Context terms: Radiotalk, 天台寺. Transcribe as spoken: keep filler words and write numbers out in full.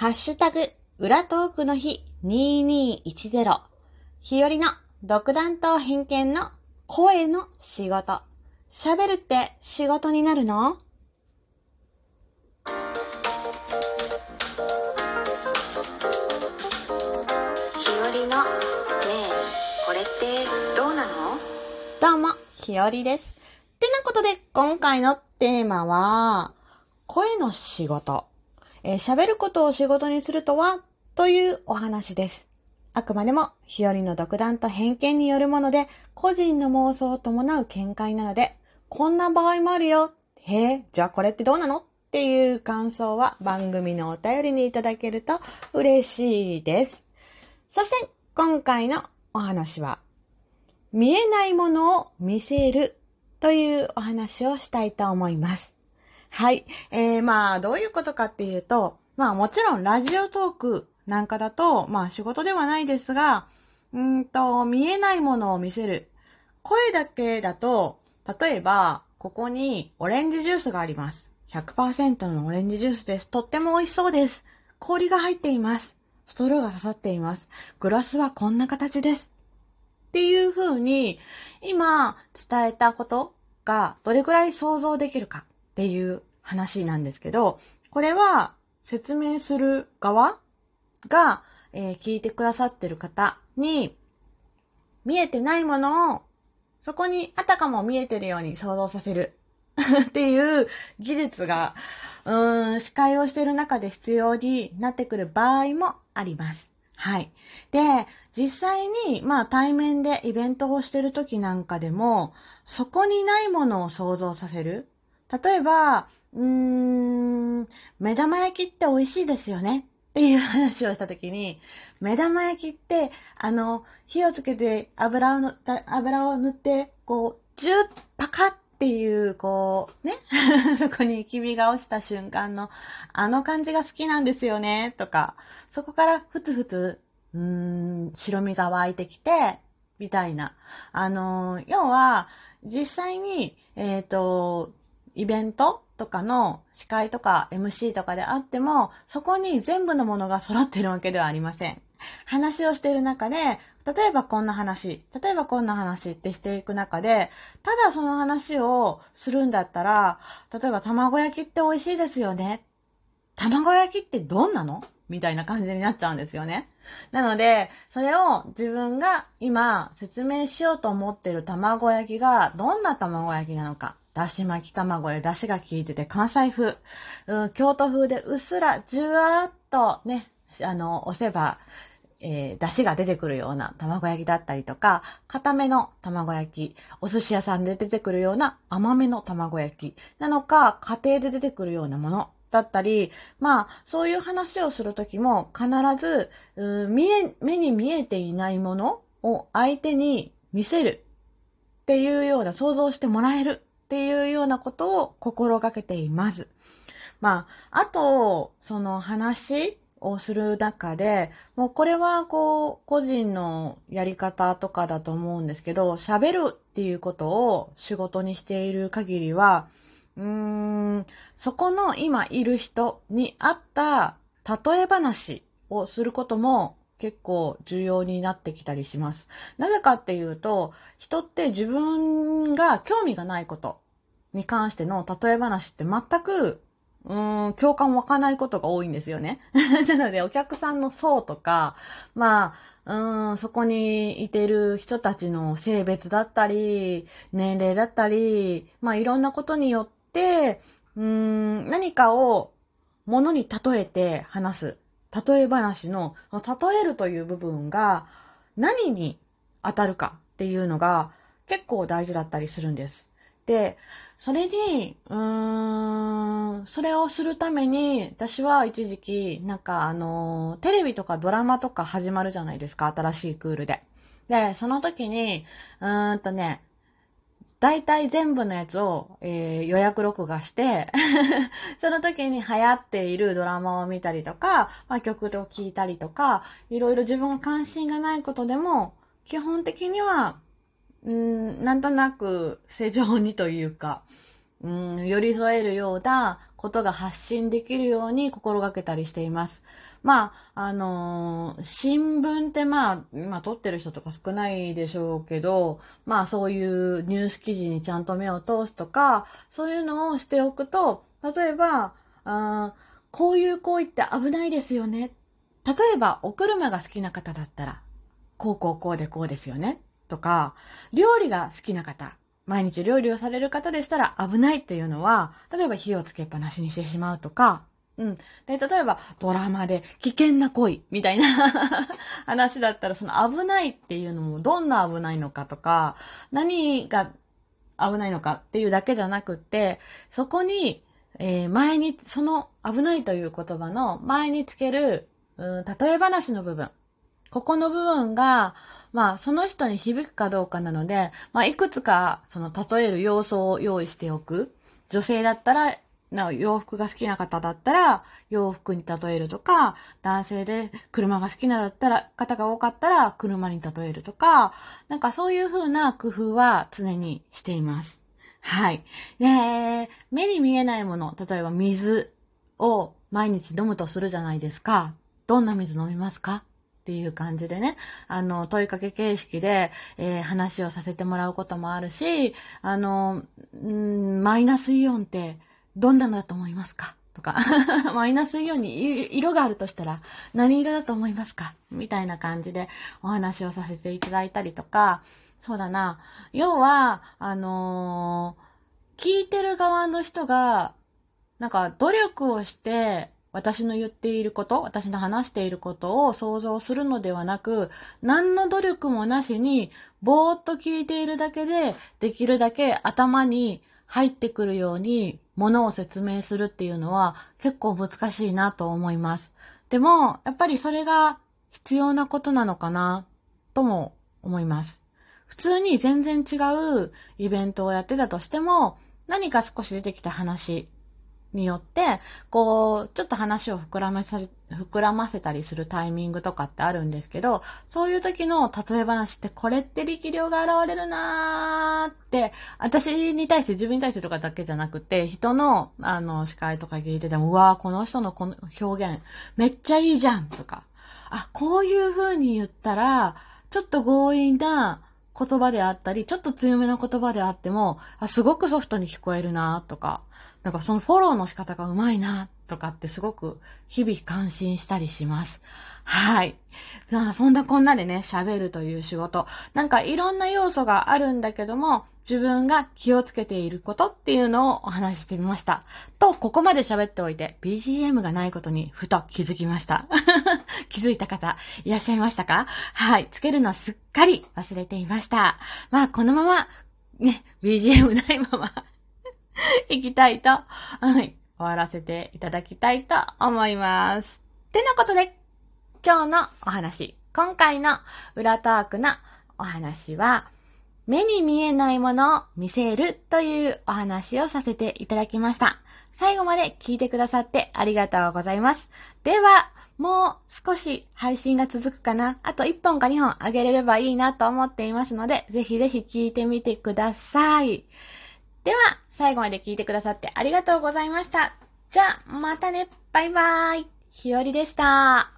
ハッシュタグ裏トークの日にせんにひゃくじゅう、日和の独断と偏見の声の仕事。喋るって仕事になるの？どうも、ひよりです。ってなことで、今回のテーマは、声の仕事。えー、喋ることを仕事にするとはというお話です。あくまでも、ひよりの独断と偏見によるもので、個人の妄想を伴う見解なので、こんな場合もあるよ。へえ、じゃあこれってどうなの？っていう感想は番組のお便りにいただけると嬉しいです。そして、今回のお話は、見えないものを見せるというお話をしたいと思います。はい。えー、まあ、どういうことかっていうと、まあもちろんラジオトークなんかだと、まあ仕事ではないですが、うんと、見えないものを見せる。声だけだと、例えば、ここにオレンジジュースがあります。ひゃくパーセント のオレンジジュースです。とっても美味しそうです。氷が入っています。ストローが刺さっています。グラスはこんな形です。っていう風に今伝えたことがどれくらい想像できるかっていう話なんですけど、これは説明する側が、えー、聞いてくださってる方に見えてないものをそこにあたかも見えてるように想像させるっていう技術がうーん司会をしている中で必要になってくる場合もあります。はい。で、実際に、まあ、対面でイベントをしてる時なんかでも、そこにないものを想像させる。例えば、うーん、目玉焼きって美味しいですよねっていう話をした時に、目玉焼きって、あの、火をつけて油を塗った、油を塗って、こう、ジュッパカッっていう、こう、ね、そこに黄身が落ちた瞬間の、あの感じが好きなんですよね、とか、そこからふつふつ、うーん、白身が湧いてきて、みたいな。あの、要は、実際に、えっと、イベントとかの司会とか エムシー とかであっても、そこに全部のものが揃ってるわけではありません。話をしている中で、例えばこんな話、例えばこんな話ってしていく中で、ただその話をするんだったら、例えば卵焼きって美味しいですよね。卵焼きってどんなの？みたいな感じになっちゃうんですよね。なので、それを自分が今説明しようと思っている卵焼きがどんな卵焼きなのか。だし巻き卵でだしが効いてて関西風、うん、京都風でうっすらじゅわーっとね、あの、押せば、えー、出汁が出てくるような卵焼きだったりとか、固めの卵焼き、お寿司屋さんで出てくるような甘めの卵焼きなのか、家庭で出てくるようなものだったり、まあ、そういう話をするときも必ず、うーん、見え、目に見えていないものを相手に見せるっていうような、想像してもらえるっていうようなことを心がけています。まあ、あと、その話、をする中で、もうこれはこう個人のやり方とかだと思うんですけど、喋るっていうことを仕事にしている限りは、うーん、そこの今いる人に合った例え話をすることも結構重要になってきたりします。なぜかっていうと、人って自分が興味がないことに関しての例え話って全くうーん共感湧かないことが多いんですよね。なのでお客さんの層とか、まあうーんそこにいてる人たちの性別だったり年齢だったり、まあいろんなことによってうーん何かを物に例えて話す例え話の例えるという部分が何に当たるかっていうのが結構大事だったりするんです。で、それに、うーん、それをするために、私は一時期、なんかあの、テレビとかドラマとか始まるじゃないですか、新しいクールで。で、その時に、うーんとね、大体全部のやつを、えー、予約録画して、その時に流行っているドラマを見たりとか、まあ、曲を聴いたりとか、いろいろ自分が関心がないことでも、基本的には、うんなんとなく正常にというか、うん、寄り添えるようなことが発信できるように心がけたりしています。まあ、あのー、新聞ってまあ、今撮ってる人とか少ないでしょうけど、まあそういうニュース記事にちゃんと目を通すとか、そういうのをしておくと、例えば、あー、こういう行為って危ないですよね。例えば、お車が好きな方だったら、こうこうこうでこうですよね。とか、料理が好きな方。毎日料理をされる方でしたら危ないっていうのは、例えば火をつけっぱなしにしてしまうとか、うん。で、例えばドラマで危険な恋みたいな話だったら、その危ないっていうのもどんな危ないのかとか、何が危ないのかっていうだけじゃなくって、そこに、えー、前に、その危ないという言葉の前につける、うん、例え話の部分。ここの部分が、まあ、その人に響くかどうかなので、まあ、いくつか、その、例える要素を用意しておく。女性だったら、な洋服が好きな方だったら、洋服に例えるとか、男性で車が好きなだったら、方が多かったら、車に例えるとか、なんかそういう風な工夫は常にしています。はい。で、目に見えないもの、例えば水を毎日飲むとするじゃないですか。どんな水飲みますか？っていう感じでね、あの、問いかけ形式で、えー、話をさせてもらうこともあるし、あの、んマイナスイオンってどんなのだと思いますかとか、マイナスイオンに色があるとしたら何色だと思いますかみたいな感じでお話をさせていただいたりとか、そうだな、要は、あのー、聞いてる側の人が、なんか努力をして、私の言っていること、私の話していることを想像するのではなく、何の努力もなしに、ぼーっと聞いているだけで、できるだけ頭に入ってくるように、ものを説明するっていうのは、結構難しいなと思います。でも、やっぱりそれが必要なことなのかな、とも思います。普通に全然違うイベントをやってたとしても、何か少し出てきた話、によって、こう、ちょっと話を膨らませ、膨らませたりするタイミングとかってあるんですけど、そういう時の例え話ってこれって力量が現れるなーって、私に対して、自分に対してとかだけじゃなくて、人の、あの、司会とか聞いてても、うわー、この人のこの表現、めっちゃいいじゃんとか、あ、こういう風に言ったら、ちょっと強引な、言葉であったり、ちょっと強めな言葉であっても、あ、すごくソフトに聞こえるなとか、なんかそのフォローの仕方がうまいなとかってすごく日々感心したりします。はい。そんなこんなでね、喋るという仕事。なんかいろんな要素があるんだけども、自分が気をつけていることっていうのをお話ししてみました。と、ここまで喋っておいて ビージーエム がないことにふと気づきました。気づいた方いらっしゃいましたか？はい。つけるのすっかり忘れていました。まあ、このまま、ね、ビージーエム ないまま、いきたいと、はい、終わらせていただきたいと思います。ってなことで、今日のお話、今回の裏トークのお話は、目に見えないものを見せるというお話をさせていただきました。最後まで聞いてくださってありがとうございます。では、もう少し配信が続くかな。あといっぽんかにほんあげれればいいなと思っていますので、ぜひぜひ聞いてみてください。では、最後まで聞いてくださってありがとうございました。じゃあ、またね。バイバイ。ひよりでした。